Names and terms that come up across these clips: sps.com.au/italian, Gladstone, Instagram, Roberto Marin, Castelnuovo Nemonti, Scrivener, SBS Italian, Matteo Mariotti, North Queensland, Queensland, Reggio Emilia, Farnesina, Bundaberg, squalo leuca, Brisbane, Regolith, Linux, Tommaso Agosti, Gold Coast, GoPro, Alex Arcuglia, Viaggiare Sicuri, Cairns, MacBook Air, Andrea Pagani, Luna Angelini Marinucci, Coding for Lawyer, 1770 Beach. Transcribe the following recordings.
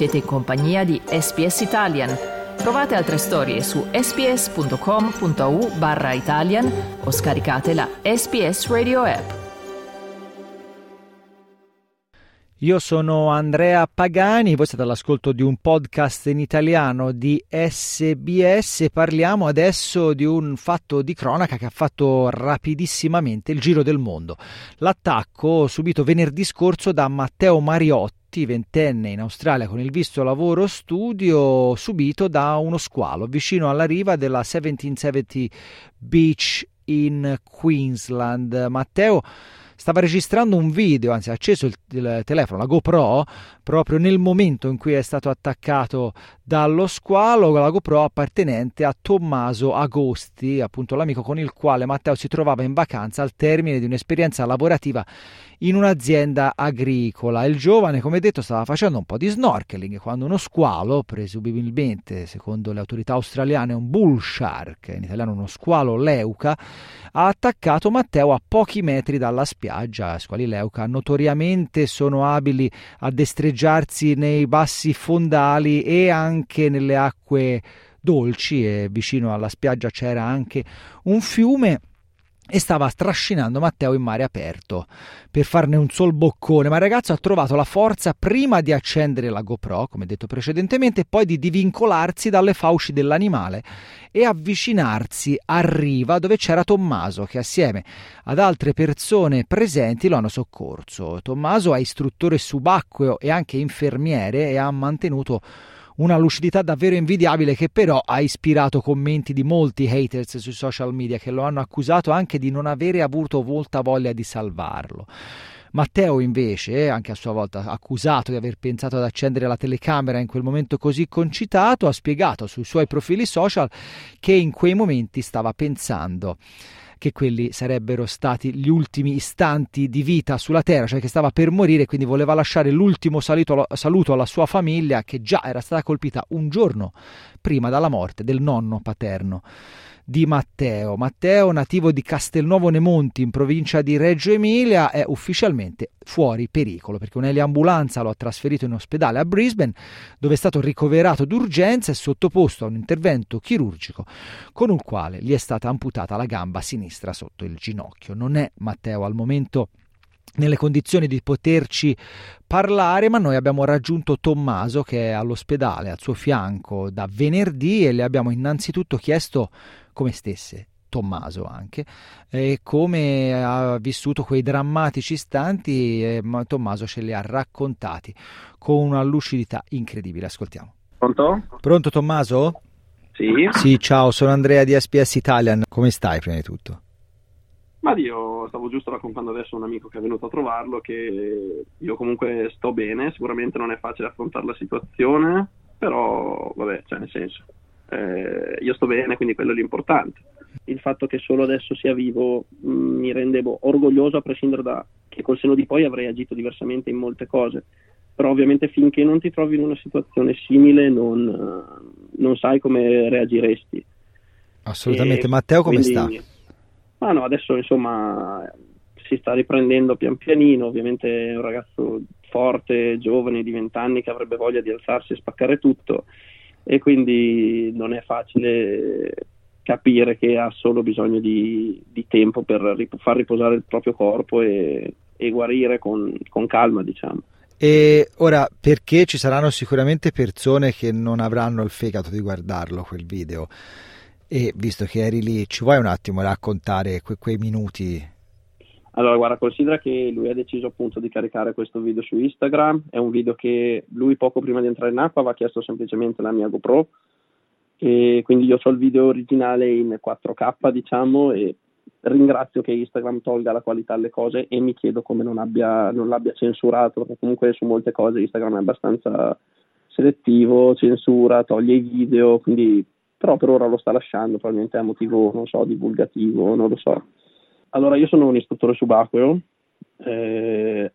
Siete in compagnia di SBS Italian. Trovate altre storie su sps.com.au/italian o scaricate la SBS Radio app. Io sono Andrea Pagani, voi siete all'ascolto di un podcast in italiano di SBS. Parliamo adesso di un fatto di cronaca che ha fatto rapidissimamente il giro del mondo. L'attacco subito venerdì scorso da Matteo Mariotti, ventenne in Australia con il visto lavoro studio, subito da uno squalo vicino alla riva della 1770 Beach in Queensland. Matteo stava registrando un video, anzi ha acceso il telefono, la GoPro, proprio nel momento in cui è stato attaccato dallo squalo, la GoPro appartenente a Tommaso Agosti, appunto l'amico con il quale Matteo si trovava in vacanza al termine di un'esperienza lavorativa in un'azienda agricola. Il giovane, come detto, stava facendo un po' di snorkeling quando uno squalo, presumibilmente secondo le autorità australiane un bull shark, in italiano uno squalo leuca, ha attaccato Matteo a pochi metri dalla spiaggia. Squali leuca notoriamente sono abili a destreggiarsi nei bassi fondali e anche nelle acque dolci, e vicino alla spiaggia c'era anche un fiume e stava trascinando Matteo in mare aperto per farne un sol boccone, ma il ragazzo ha trovato la forza prima di accendere la GoPro, come detto precedentemente, e poi di divincolarsi dalle fauci dell'animale e avvicinarsi a riva dove c'era Tommaso, che assieme ad altre persone presenti lo hanno soccorso. Tommaso è istruttore subacqueo e anche infermiere e ha mantenuto una lucidità davvero invidiabile, che però ha ispirato commenti di molti haters sui social media che lo hanno accusato anche di non avere avuto molta voglia di salvarlo. Matteo invece, anche a sua volta accusato di aver pensato ad accendere la telecamera in quel momento così concitato, ha spiegato sui suoi profili social che in quei momenti stava pensando che quelli sarebbero stati gli ultimi istanti di vita sulla terra, cioè che stava per morire, quindi voleva lasciare l'ultimo saluto alla sua famiglia, che già era stata colpita un giorno prima dalla morte del nonno paterno di Matteo. Matteo, nativo di Castelnuovo Nemonti in provincia di Reggio Emilia, è ufficialmente fuori pericolo perché un'eliambulanza lo ha trasferito in ospedale a Brisbane, dove è stato ricoverato d'urgenza e sottoposto a un intervento chirurgico con il quale gli è stata amputata la gamba sinistra sotto il ginocchio. Non è Matteo al momento nelle condizioni di poterci parlare, ma noi abbiamo raggiunto Tommaso, che è all'ospedale al suo fianco da venerdì, e le abbiamo innanzitutto chiesto come stesse Tommaso, anche come ha vissuto quei drammatici istanti, ma Tommaso ce li ha raccontati con una lucidità incredibile. Ascoltiamo. Pronto? Pronto Tommaso? Sì. Sì, ciao, sono Andrea di SPS Italian. Come stai prima di tutto? Ma io stavo giusto raccontando adesso a un amico che è venuto a trovarlo che io comunque sto bene, sicuramente non è facile affrontare la situazione, però vabbè, cioè nel senso, io sto bene, quindi quello è l'importante. Il fatto che solo adesso sia vivo mi rende orgoglioso, a prescindere da che col senno di poi avrei agito diversamente in molte cose, però ovviamente finché non ti trovi in una situazione simile non sai come reagiresti. Assolutamente. E Matteo come sta? Ma no, adesso insomma si sta riprendendo pian pianino, ovviamente è un ragazzo forte, giovane, di 20 anni, che avrebbe voglia di alzarsi e spaccare tutto, e quindi non è facile capire che ha solo bisogno di tempo per far riposare il proprio corpo e guarire con calma, diciamo. E ora, perché ci saranno sicuramente persone che non avranno il fegato di guardarlo quel video, e visto che eri lì, ci vuoi un attimo raccontare quei minuti? Allora guarda, considera che lui ha deciso appunto di caricare questo video su Instagram, è un video che lui poco prima di entrare in acqua aveva chiesto semplicemente la mia GoPro, e quindi io ho il video originale in 4K, diciamo, e ringrazio che Instagram tolga la qualità alle cose, e mi chiedo come non l'abbia censurato, perché comunque su molte cose Instagram è abbastanza selettivo, censura, toglie i video, quindi però per ora lo sta lasciando, probabilmente a motivo, non so, divulgativo, non lo so. Allora, io sono un istruttore subacqueo,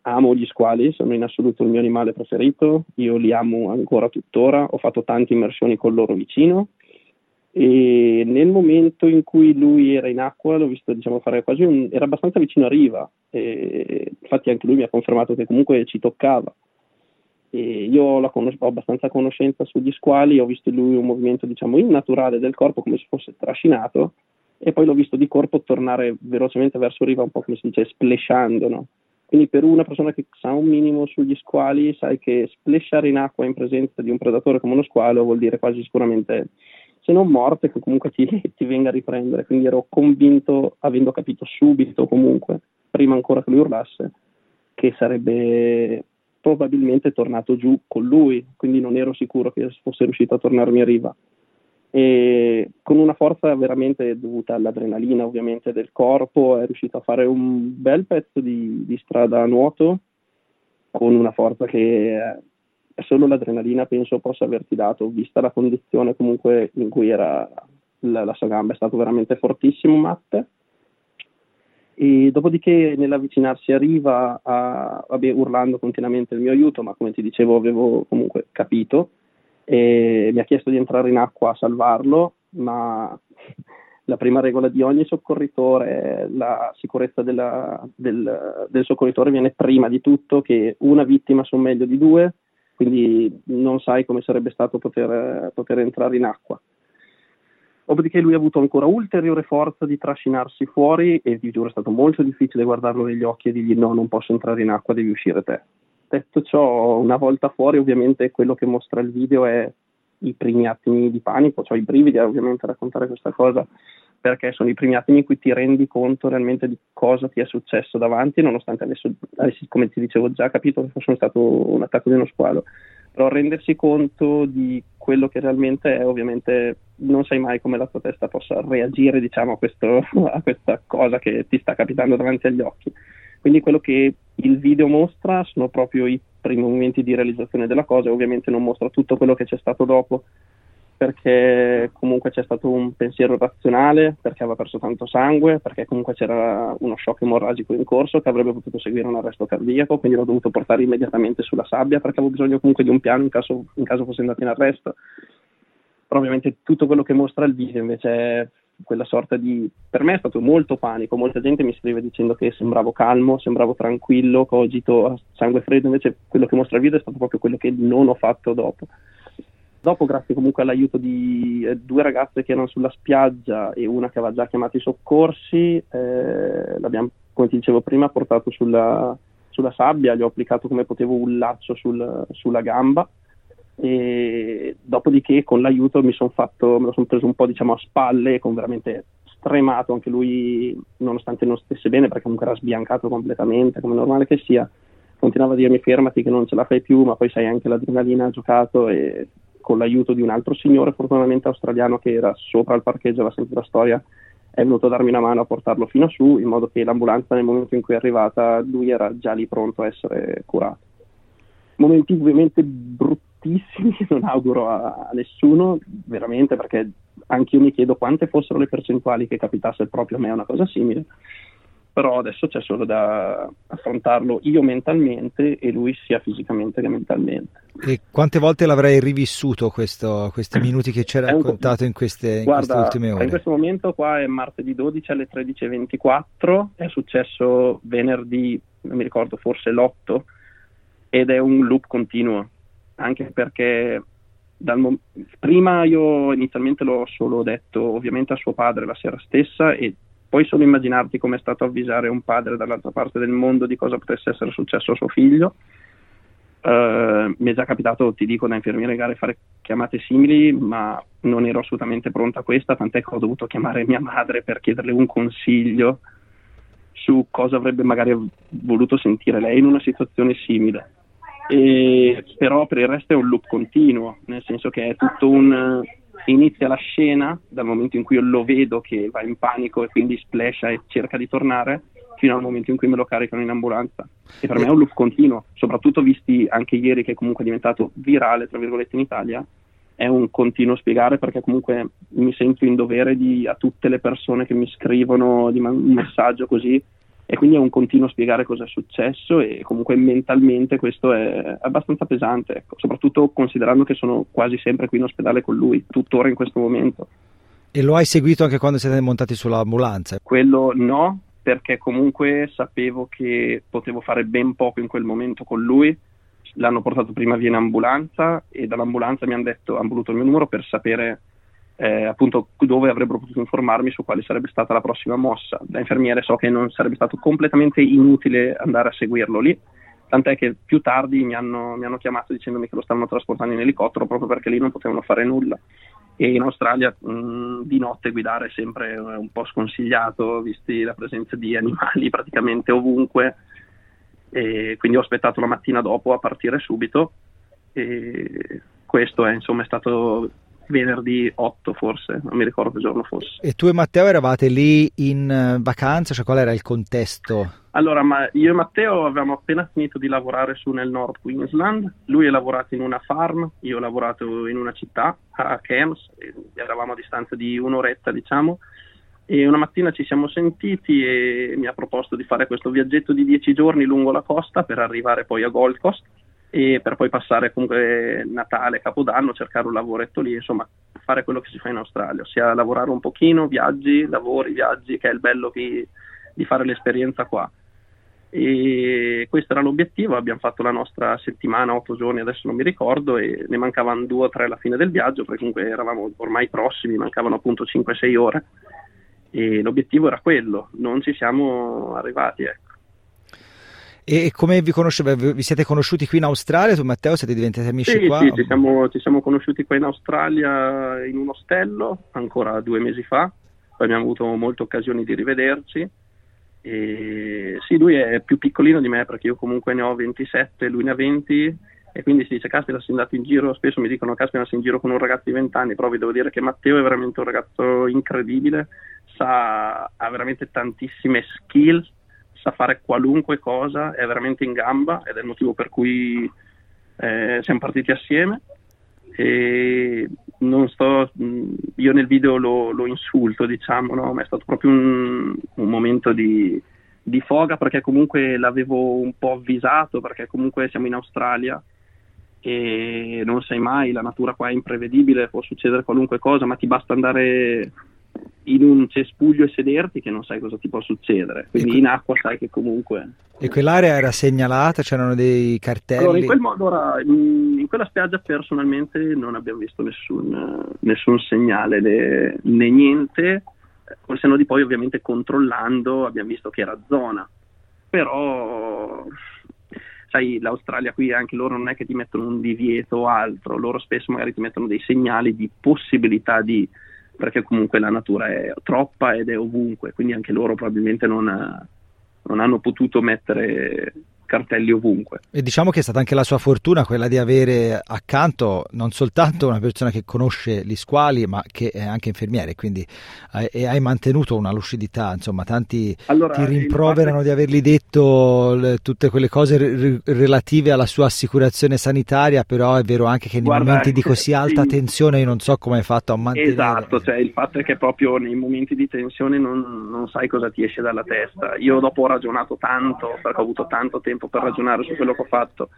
amo gli squali, sono in assoluto il mio animale preferito, io li amo ancora tuttora, ho fatto tante immersioni con loro vicino, e nel momento in cui lui era in acqua l'ho visto, diciamo, fare quasi era abbastanza vicino a riva, e infatti anche lui mi ha confermato che comunque ci toccava. Io ho abbastanza conoscenza sugli squali, ho visto in lui un movimento diciamo innaturale del corpo, come se fosse trascinato, e poi l'ho visto di corpo tornare velocemente verso riva, un po' come si dice splashando, no? Quindi per una persona che sa un minimo sugli squali, sai che splashare in acqua in presenza di un predatore come uno squalo vuol dire quasi sicuramente, se non morte, che comunque ti venga a riprendere. Quindi ero convinto, avendo capito subito comunque, prima ancora che lui urlasse, che sarebbe probabilmente tornato giù con lui, quindi non ero sicuro che fosse riuscito a tornarmi a riva. E con una forza veramente dovuta all'adrenalina ovviamente del corpo è riuscito a fare un bel pezzo di strada a nuoto con una forza che solo l'adrenalina penso possa averti dato, vista la condizione comunque in cui era la sua gamba. È stato veramente fortissimo Matte. E dopodiché nell'avvicinarsi a riva, urlando continuamente il mio aiuto, ma come ti dicevo avevo comunque capito, e mi ha chiesto di entrare in acqua a salvarlo, ma la prima regola di ogni soccorritore è la sicurezza del soccorritore viene prima di tutto, che una vittima sono meglio di due, quindi non sai come sarebbe stato poter entrare in acqua. Dopodiché lui ha avuto ancora ulteriore forza di trascinarsi fuori e vi giuro è stato molto difficile guardarlo negli occhi e dirgli no, non posso entrare in acqua, devi uscire te. Detto ciò, una volta fuori ovviamente quello che mostra il video è i primi attimi di panico, cioè i brividi ovviamente a raccontare questa cosa, perché sono i primi attimi in cui ti rendi conto realmente di cosa ti è successo davanti, nonostante adesso, come ti dicevo, già capito che fosse stato un attacco di uno squalo. Però rendersi conto di quello che realmente è, ovviamente non sai mai come la tua testa possa reagire diciamo a questa cosa che ti sta capitando davanti agli occhi. Quindi quello che il video mostra sono proprio i primi momenti di realizzazione della cosa, ovviamente non mostra tutto quello che c'è stato dopo, perché comunque c'è stato un pensiero razionale, perché aveva perso tanto sangue, perché comunque c'era uno shock emorragico in corso che avrebbe potuto seguire un arresto cardiaco, quindi l'ho dovuto portare immediatamente sulla sabbia perché avevo bisogno comunque di un piano in caso fosse andato in arresto. Però ovviamente tutto quello che mostra il video invece è quella sorta di, per me è stato molto panico, molta gente mi scrive dicendo che sembravo calmo, sembravo tranquillo, cogito, a sangue freddo, invece quello che mostra il video è stato proprio quello che non ho fatto dopo. Dopo, grazie comunque all'aiuto di due ragazze che erano sulla spiaggia e una che aveva già chiamato i soccorsi, l'abbiamo, come ti dicevo prima, portato sulla sabbia, gli ho applicato come potevo un laccio sulla gamba e dopodiché con l'aiuto me lo sono preso un po' diciamo a spalle, con veramente stremato, anche lui nonostante non stesse bene perché comunque era sbiancato completamente, come normale che sia, continuava a dirmi fermati che non ce la fai più, ma poi sai anche l'adrenalina ha giocato e con l'aiuto di un altro signore, fortunatamente australiano, che era sopra al parcheggio, aveva sentito la storia, è venuto a darmi una mano a portarlo fino su, in modo che l'ambulanza nel momento in cui è arrivata lui era già lì pronto a essere curato. Momenti ovviamente bruttissimi, non auguro a nessuno, veramente, perché anche io mi chiedo quante fossero le percentuali che capitasse proprio a me una cosa simile, però adesso c'è solo da affrontarlo io mentalmente e lui sia fisicamente che mentalmente. E quante volte l'avrei rivissuto questi minuti che ci hai raccontato in queste ultime ore? In questo momento qua è martedì 12 alle 13:24, è successo venerdì, non mi ricordo, forse l'8, ed è un loop continuo, anche perché prima io inizialmente l'ho solo detto ovviamente a suo padre la sera stessa, e puoi solo immaginarti com'è stato avvisare un padre dall'altra parte del mondo di cosa potesse essere successo a suo figlio. Mi è già capitato, ti dico, da infermiere in gare fare chiamate simili, ma non ero assolutamente pronta a questa, tant'è che ho dovuto chiamare mia madre per chiederle un consiglio su cosa avrebbe magari voluto sentire lei in una situazione simile. Però per il resto è un loop continuo, nel senso che è tutto un... Inizia la scena dal momento in cui io lo vedo che va in panico e quindi splasha e cerca di tornare, fino al momento in cui me lo caricano in ambulanza. E per me è un loop continuo, soprattutto visti anche ieri che comunque è diventato virale, tra virgolette, in Italia, è un continuo spiegare, perché comunque mi sento in dovere a tutte le persone che mi scrivono di un messaggio così, e quindi è un continuo spiegare cosa è successo, e comunque mentalmente questo è abbastanza pesante, ecco, soprattutto considerando che sono quasi sempre qui in ospedale con lui, tuttora in questo momento. E lo hai seguito anche quando siete montati sull'ambulanza? Quello no, perché comunque sapevo che potevo fare ben poco in quel momento con lui, l'hanno portato prima via in ambulanza e dall'ambulanza mi hanno detto, hanno voluto il mio numero per sapere appunto dove avrebbero potuto informarmi su quale sarebbe stata la prossima mossa. Da infermiere so che non sarebbe stato completamente inutile andare a seguirlo lì, tant'è che più tardi mi hanno chiamato dicendomi che lo stavano trasportando in elicottero proprio perché lì non potevano fare nulla. E in Australia di notte guidare è sempre un po' sconsigliato, visti la presenza di animali praticamente ovunque, e quindi ho aspettato la mattina dopo a partire subito, e questo è insomma è stato venerdì 8 forse, non mi ricordo che giorno fosse. E tu e Matteo eravate lì in vacanza, cioè qual era il contesto? Allora, ma io e Matteo avevamo appena finito di lavorare su nel North Queensland, lui ha lavorato in una farm, io ho lavorato in una città, a Cairns, eravamo a distanza di un'oretta diciamo, e una mattina ci siamo sentiti e mi ha proposto di fare questo viaggetto di 10 giorni lungo la costa per arrivare poi a Gold Coast e per poi passare comunque Natale, Capodanno, cercare un lavoretto lì, insomma fare quello che si fa in Australia, ossia lavorare un pochino, viaggi, lavori, viaggi, che è il bello di fare l'esperienza qua. E questo era l'obiettivo, abbiamo fatto la nostra settimana, 8 giorni adesso non mi ricordo, e ne mancavano 2 o 3 alla fine del viaggio perché comunque eravamo ormai prossimi, mancavano appunto 5-6 ore e l'obiettivo era quello, non ci siamo arrivati, ecco. E come vi siete conosciuti qui in Australia? Tu Matteo siete diventati amici qua? Sì, ci siamo conosciuti qua in Australia in un ostello ancora 2 mesi fa, poi abbiamo avuto molte occasioni di rivederci. E sì, lui è più piccolino di me perché io comunque ne ho 27, lui ne ha 20 e quindi si dice caspita sei andato in giro, spesso mi dicono caspita sei in giro con un ragazzo di 20 anni, però vi devo dire che Matteo è veramente un ragazzo incredibile, ha veramente tantissime skills, sa fare qualunque cosa, è veramente in gamba ed è il motivo per cui siamo partiti assieme. E non sto, io nel video lo insulto diciamo, no? Ma è stato proprio un momento di foga perché comunque l'avevo un po' avvisato perché comunque siamo in Australia e non sai mai, la natura qua è imprevedibile, può succedere qualunque cosa, ma ti basta andare in un cespuglio e sederti che non sai cosa ti può succedere, quindi in acqua sai che comunque. E quell'area era segnalata, c'erano dei cartelli? Allora, in quella spiaggia personalmente non abbiamo visto nessun segnale né niente, se no di poi ovviamente controllando abbiamo visto che era zona, però sai l'Australia qui anche loro non è che ti mettono un divieto o altro, loro spesso magari ti mettono dei segnali di possibilità di, perché comunque la natura è troppa ed è ovunque, quindi anche loro probabilmente non hanno potuto mettere cartelli ovunque. E diciamo che è stata anche la sua fortuna quella di avere accanto non soltanto una persona che conosce gli squali, ma che è anche infermiere, quindi hai mantenuto una lucidità, insomma tanti ti rimproverano di avergli detto tutte quelle cose relative alla sua assicurazione sanitaria, però è vero anche che momenti di così alta tensione io non so come hai fatto a mantenere. Esatto, cioè il fatto è che proprio nei momenti di tensione non sai cosa ti esce dalla testa. Io dopo ho ragionato tanto, perché ho avuto tanto tempo per ragionare su quello che ho fatto,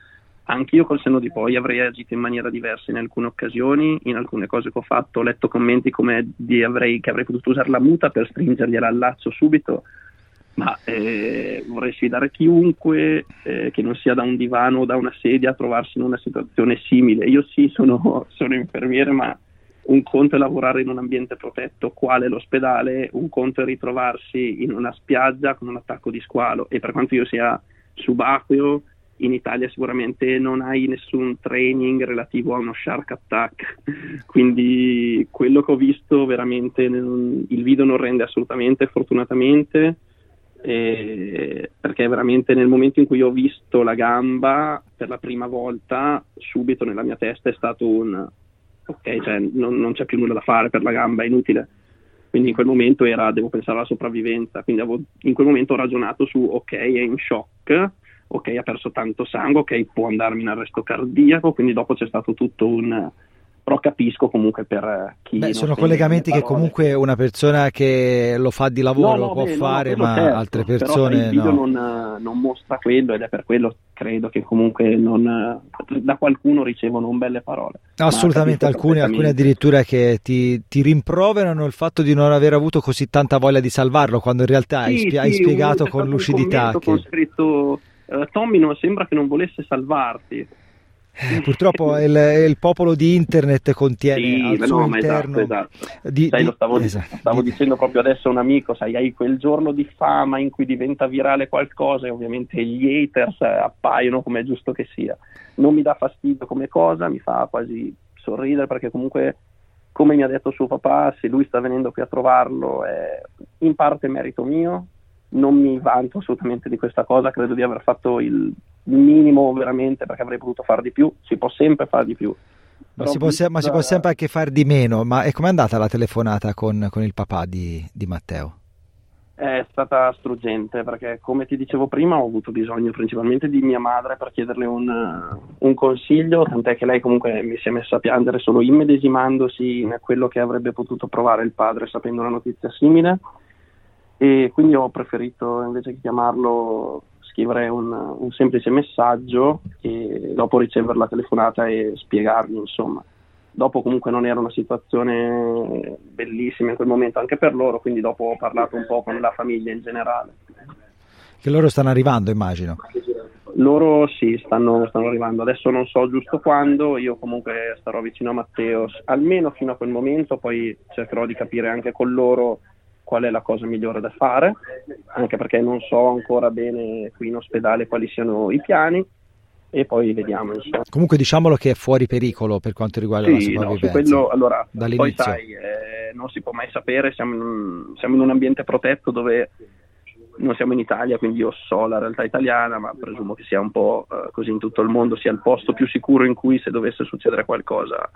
anch'io col senno di poi avrei agito in maniera diversa in alcune occasioni, in alcune cose che ho fatto, ho letto commenti come che avrei potuto usare la muta per stringergliela al laccio subito, ma vorrei sfidare chiunque che non sia da un divano o da una sedia a trovarsi in una situazione simile. Io sì, sono infermiere, ma un conto è lavorare in un ambiente protetto quale l'ospedale, un conto è ritrovarsi in una spiaggia con un attacco di squalo, e per quanto io sia subacqueo, in Italia sicuramente non hai nessun training relativo a uno shark attack, quindi quello che ho visto veramente il video non rende assolutamente, fortunatamente, perché veramente nel momento in cui ho visto la gamba per la prima volta, subito nella mia testa è stato ok, cioè non c'è più nulla da fare per la gamba, è inutile. Quindi in quel momento devo pensare alla sopravvivenza, quindi in quel momento ho ragionato su ok, è in shock, ok, ha perso tanto sangue, ok, può andarmi in arresto cardiaco, quindi dopo c'è stato tutto però capisco comunque per chi... sono collegamenti che comunque una persona che lo fa di lavoro può fare, ma certo, altre persone il video non mostra quello, ed è per quello credo che comunque da qualcuno ricevono non belle parole. No, assolutamente, alcuni addirittura che ti rimproverano il fatto di non aver avuto così tanta voglia di salvarlo, quando in realtà hai spiegato con lucidità. C'è stato un commento che ho scritto Tommy non sembra che non volesse salvarti. Purtroppo il popolo di internet contiene interno. Esatto. Lo stavo dicendo proprio adesso a un amico, sai, hai quel giorno di fama in cui diventa virale qualcosa e ovviamente gli haters appaiono, come è giusto che sia. Non mi dà fastidio come cosa, mi fa quasi sorridere, perché comunque, come mi ha detto suo papà, se lui sta venendo qui a trovarlo è in parte merito mio. Non mi vanto assolutamente di questa cosa, credo di aver fatto il minimo veramente, perché avrei potuto fare di più. Si può sempre fare di più, ma si può sempre anche fare di meno. Ma e com'è andata la telefonata con il papà di Matteo? È stata struggente, perché come ti dicevo prima ho avuto bisogno principalmente di mia madre per chiederle un consiglio, tant'è che lei comunque mi si è messa a piangere solo immedesimandosi in quello che avrebbe potuto provare il padre sapendo una notizia simile, e quindi ho preferito, invece che chiamarlo, scrivere un semplice messaggio e dopo ricevere la telefonata e spiegargli, insomma. Dopo comunque non era una situazione bellissima in quel momento anche per loro, quindi dopo ho parlato un po' con la famiglia in generale. Che loro stanno arrivando, immagino. Loro sì, stanno arrivando, adesso non so giusto quando, io comunque starò vicino a Matteo, almeno fino a quel momento, poi cercherò di capire anche con loro qual è la cosa migliore da fare, anche perché non so ancora bene qui in ospedale quali siano i piani. E poi vediamo, insomma. Comunque diciamolo che è fuori pericolo per quanto riguarda la sopravvivenza. Quello, allora, poi sai, non si può mai sapere, siamo in un ambiente protetto dove non siamo in Italia, quindi io so la realtà italiana, ma presumo che sia un po' così in tutto il mondo, sia il posto più sicuro in cui, se dovesse succedere qualcosa,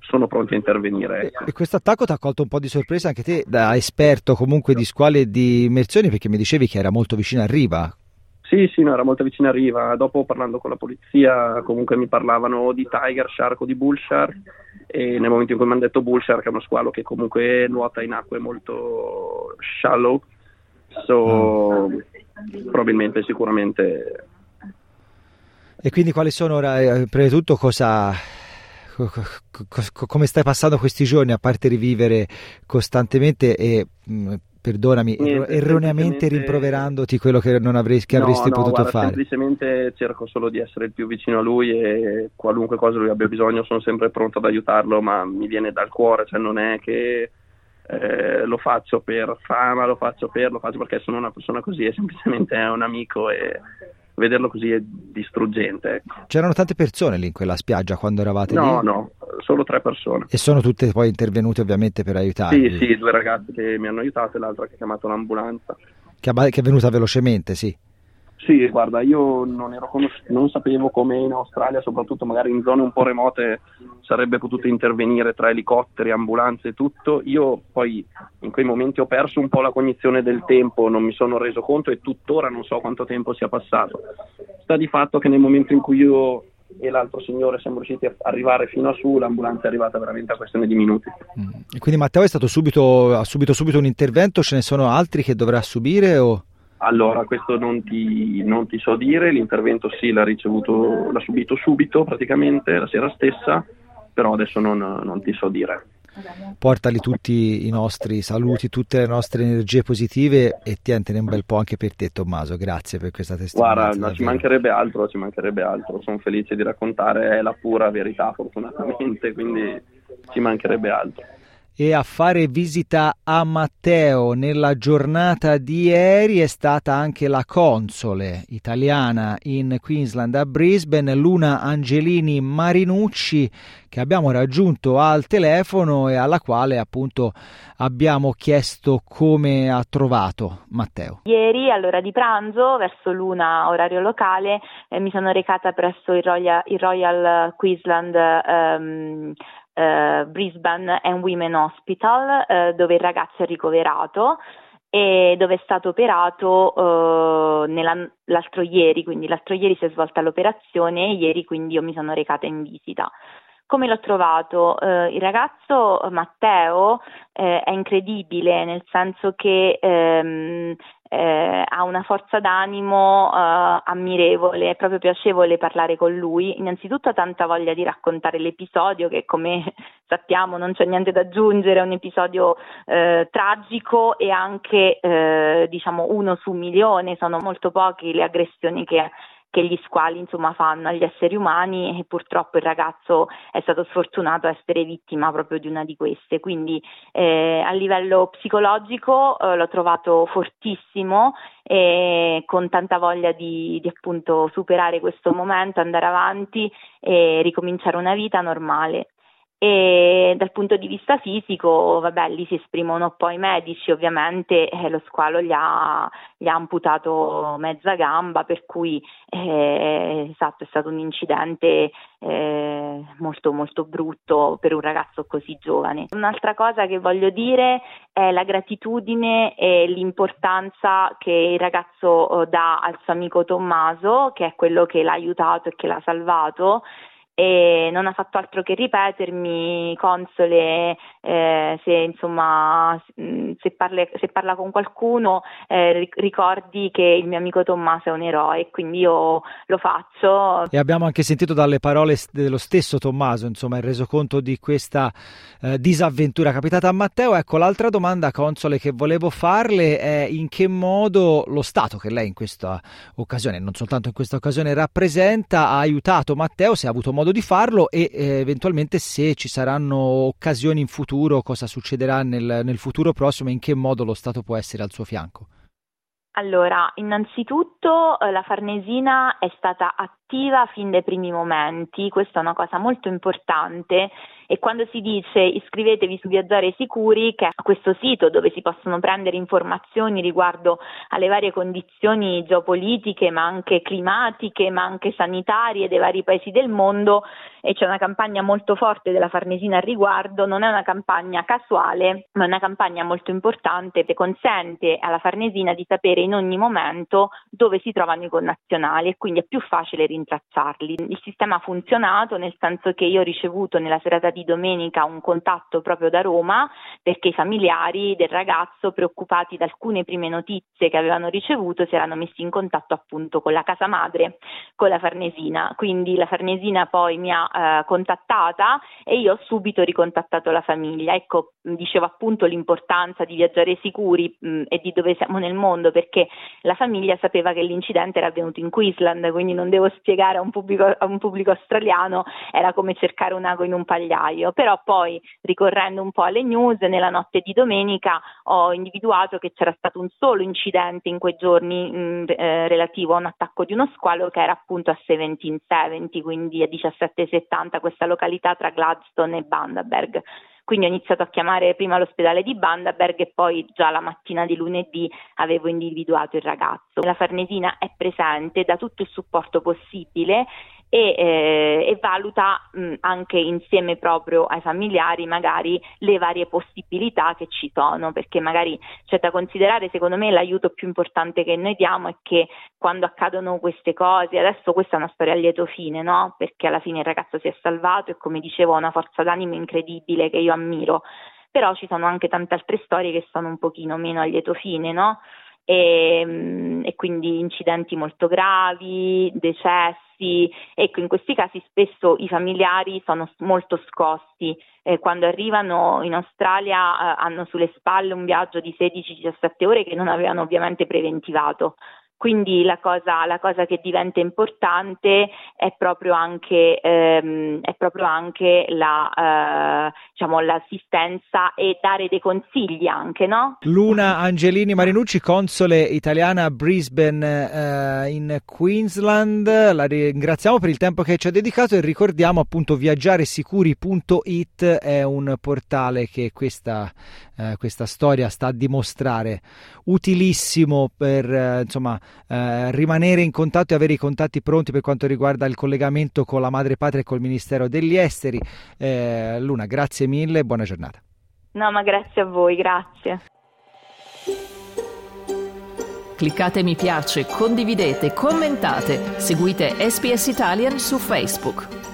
sono pronti a intervenire. E questo attacco ti ha colto un po' di sorpresa anche te, da esperto comunque di squali e di immersioni, perché mi dicevi che era molto vicino a riva. Sì, no, era molto vicino a riva. Dopo, parlando con la polizia, comunque mi parlavano di tiger shark o di bull shark, e nel momento in cui mi hanno detto bull shark, è uno squalo che comunque nuota in acque molto shallow, probabilmente, sicuramente. E quindi quali sono ora, prima di tutto, come stai passando questi giorni, a parte rivivere costantemente e... perdonami, erroneamente rimproverandoti quello che non avresti, che avresti potuto fare. Semplicemente cerco solo di essere il più vicino a lui, e qualunque cosa lui abbia bisogno sono sempre pronto ad aiutarlo, ma mi viene dal cuore, cioè non è che lo faccio per fama, lo faccio perché sono una persona così, è semplicemente un amico, e vederlo così è distruggente, ecco. C'erano tante persone lì in quella spiaggia quando eravate lì? No, solo 3 persone. E sono tutte poi intervenute ovviamente per aiutarvi? Sì, 2 ragazze che mi hanno aiutato e l'altra che ha chiamato l'ambulanza. Che è venuta velocemente, sì? Sì, guarda, io non sapevo come in Australia, soprattutto magari in zone un po' remote, sarebbe potuto intervenire tra elicotteri, ambulanze e tutto. Io poi in quei momenti ho perso un po' la cognizione del tempo, non mi sono reso conto, e tuttora non so quanto tempo sia passato. Sta di fatto che nel momento in cui io e l'altro signore siamo riusciti ad arrivare fino a su, l'ambulanza è arrivata veramente a questione di minuti. E quindi Matteo è stato subito un intervento, ce ne sono altri che dovrà subire o...? Allora, questo non ti so dire, l'intervento sì, l'ha subito subito praticamente, la sera stessa, però adesso non ti so dire. Portali tutti i nostri saluti, tutte le nostre energie positive, e tientene un bel po' anche per te, Tommaso, grazie per questa testimonianza. Guarda, ci mancherebbe altro, sono felice di raccontare la pura verità, fortunatamente, quindi ci mancherebbe altro. E a fare visita a Matteo nella giornata di ieri è stata anche la console italiana in Queensland a Brisbane, Luna Angelini Marinucci, che abbiamo raggiunto al telefono e alla quale appunto abbiamo chiesto come ha trovato Matteo. Ieri all'ora di pranzo, verso l'una orario locale, mi sono recata presso il Royal Queensland Brisbane and Women Hospital, dove il ragazzo è ricoverato e dove è stato operato l'altro ieri, quindi l'altro ieri si è svolta l'operazione e ieri quindi io mi sono recata in visita. Come l'ho trovato? Il ragazzo Matteo è incredibile, nel senso che ha una forza d'animo ammirevole, è proprio piacevole parlare con lui. Innanzitutto ha tanta voglia di raccontare l'episodio, che come sappiamo non c'è niente da aggiungere, è un episodio tragico e anche diciamo 1 su 1.000.000, sono molto poche le aggressioni che che gli squali fanno agli esseri umani, e purtroppo il ragazzo è stato sfortunato a essere vittima proprio di una di queste. Quindi a livello psicologico l'ho trovato fortissimo, con tanta voglia di appunto superare questo momento, andare avanti e ricominciare una vita normale. E dal punto di vista fisico, vabbè, lì si esprimono poi i medici, ovviamente lo squalo gli ha amputato mezza gamba, per cui esatto, è stato un incidente molto molto brutto per un ragazzo così giovane. Un'altra cosa che voglio dire è la gratitudine e l'importanza che il ragazzo dà al suo amico Tommaso, che è quello che l'ha aiutato e che l'ha salvato. E non ha fatto altro che ripetermi: console, se parla con qualcuno, ricordi che il mio amico Tommaso è un eroe. Quindi io lo faccio. E abbiamo anche sentito dalle parole dello stesso Tommaso, il resoconto di questa disavventura capitata a Matteo. Ecco, l'altra domanda, console, che volevo farle è: in che modo lo Stato, che lei in questa occasione, non soltanto in questa occasione, rappresenta, ha aiutato Matteo, se ha avuto modo di farlo, e eventualmente se ci saranno occasioni in futuro, cosa succederà nel futuro prossimo e in che modo lo Stato può essere al suo fianco? Allora, innanzitutto la Farnesina è stata attiva fin dai primi momenti, questa è una cosa molto importante, e quando si dice iscrivetevi su Viaggiare Sicuri, che è questo sito dove si possono prendere informazioni riguardo alle varie condizioni geopolitiche, ma anche climatiche, ma anche sanitarie dei vari paesi del mondo, e c'è una campagna molto forte della Farnesina al riguardo, non è una campagna casuale, ma è una campagna molto importante che consente alla Farnesina di sapere in ogni momento dove si trovano i connazionali, e quindi è più facile rintracciarli. Il sistema ha funzionato, nel senso che io ho ricevuto nella serata di domenica un contatto proprio da Roma, perché i familiari del ragazzo, preoccupati da alcune prime notizie che avevano ricevuto, si erano messi in contatto appunto con la casa madre, con la Farnesina. Quindi la Farnesina poi mi ha contattata e io ho subito ricontattato la famiglia. Ecco, dicevo appunto l'importanza di viaggiare sicuri e di dove siamo nel mondo, perché la famiglia sapeva che l'incidente era avvenuto in Queensland, quindi non devo spiegare a un pubblico australiano, era come cercare un ago in un pagliaio. Però poi, ricorrendo un po' alle news, nella notte di domenica ho individuato che c'era stato un solo incidente in quei giorni relativo a un attacco di uno squalo, che era appunto a 1770, quindi a 1770, questa località tra Gladstone e Bundaberg. Quindi ho iniziato a chiamare prima l'ospedale di Bundaberg e poi già la mattina di lunedì avevo individuato il ragazzo. La Farnesina è presente, dà tutto il supporto possibile e valuta anche insieme proprio ai familiari magari le varie possibilità che ci sono, perché magari c'è da considerare, secondo me l'aiuto più importante che noi diamo è che quando accadono queste cose, adesso questa è una storia a lieto fine, no? Perché alla fine il ragazzo si è salvato e, come dicevo, ha una forza d'animo incredibile che io ammiro, però ci sono anche tante altre storie che sono un pochino meno a lieto fine, no? E quindi incidenti molto gravi, decessi. Ecco, in questi casi spesso i familiari sono molto scossi. Quando arrivano in Australia hanno sulle spalle un viaggio di 16-17 ore che non avevano ovviamente preventivato. Quindi la cosa che diventa importante è proprio anche l'assistenza e dare dei consigli anche, no? Luna Angelini Marinucci, console italiana a Brisbane in Queensland, la ringraziamo per il tempo che ci ha dedicato e ricordiamo appunto viaggiaresicuri.it è un portale che questa storia sta a dimostrare utilissimo per rimanere in contatto e avere i contatti pronti per quanto riguarda il collegamento con la madre patria e col Ministero degli Esteri. Luna, grazie mille e buona giornata. No, ma grazie a voi, grazie. Cliccate mi piace, condividete, commentate, seguite SBS Italian su Facebook.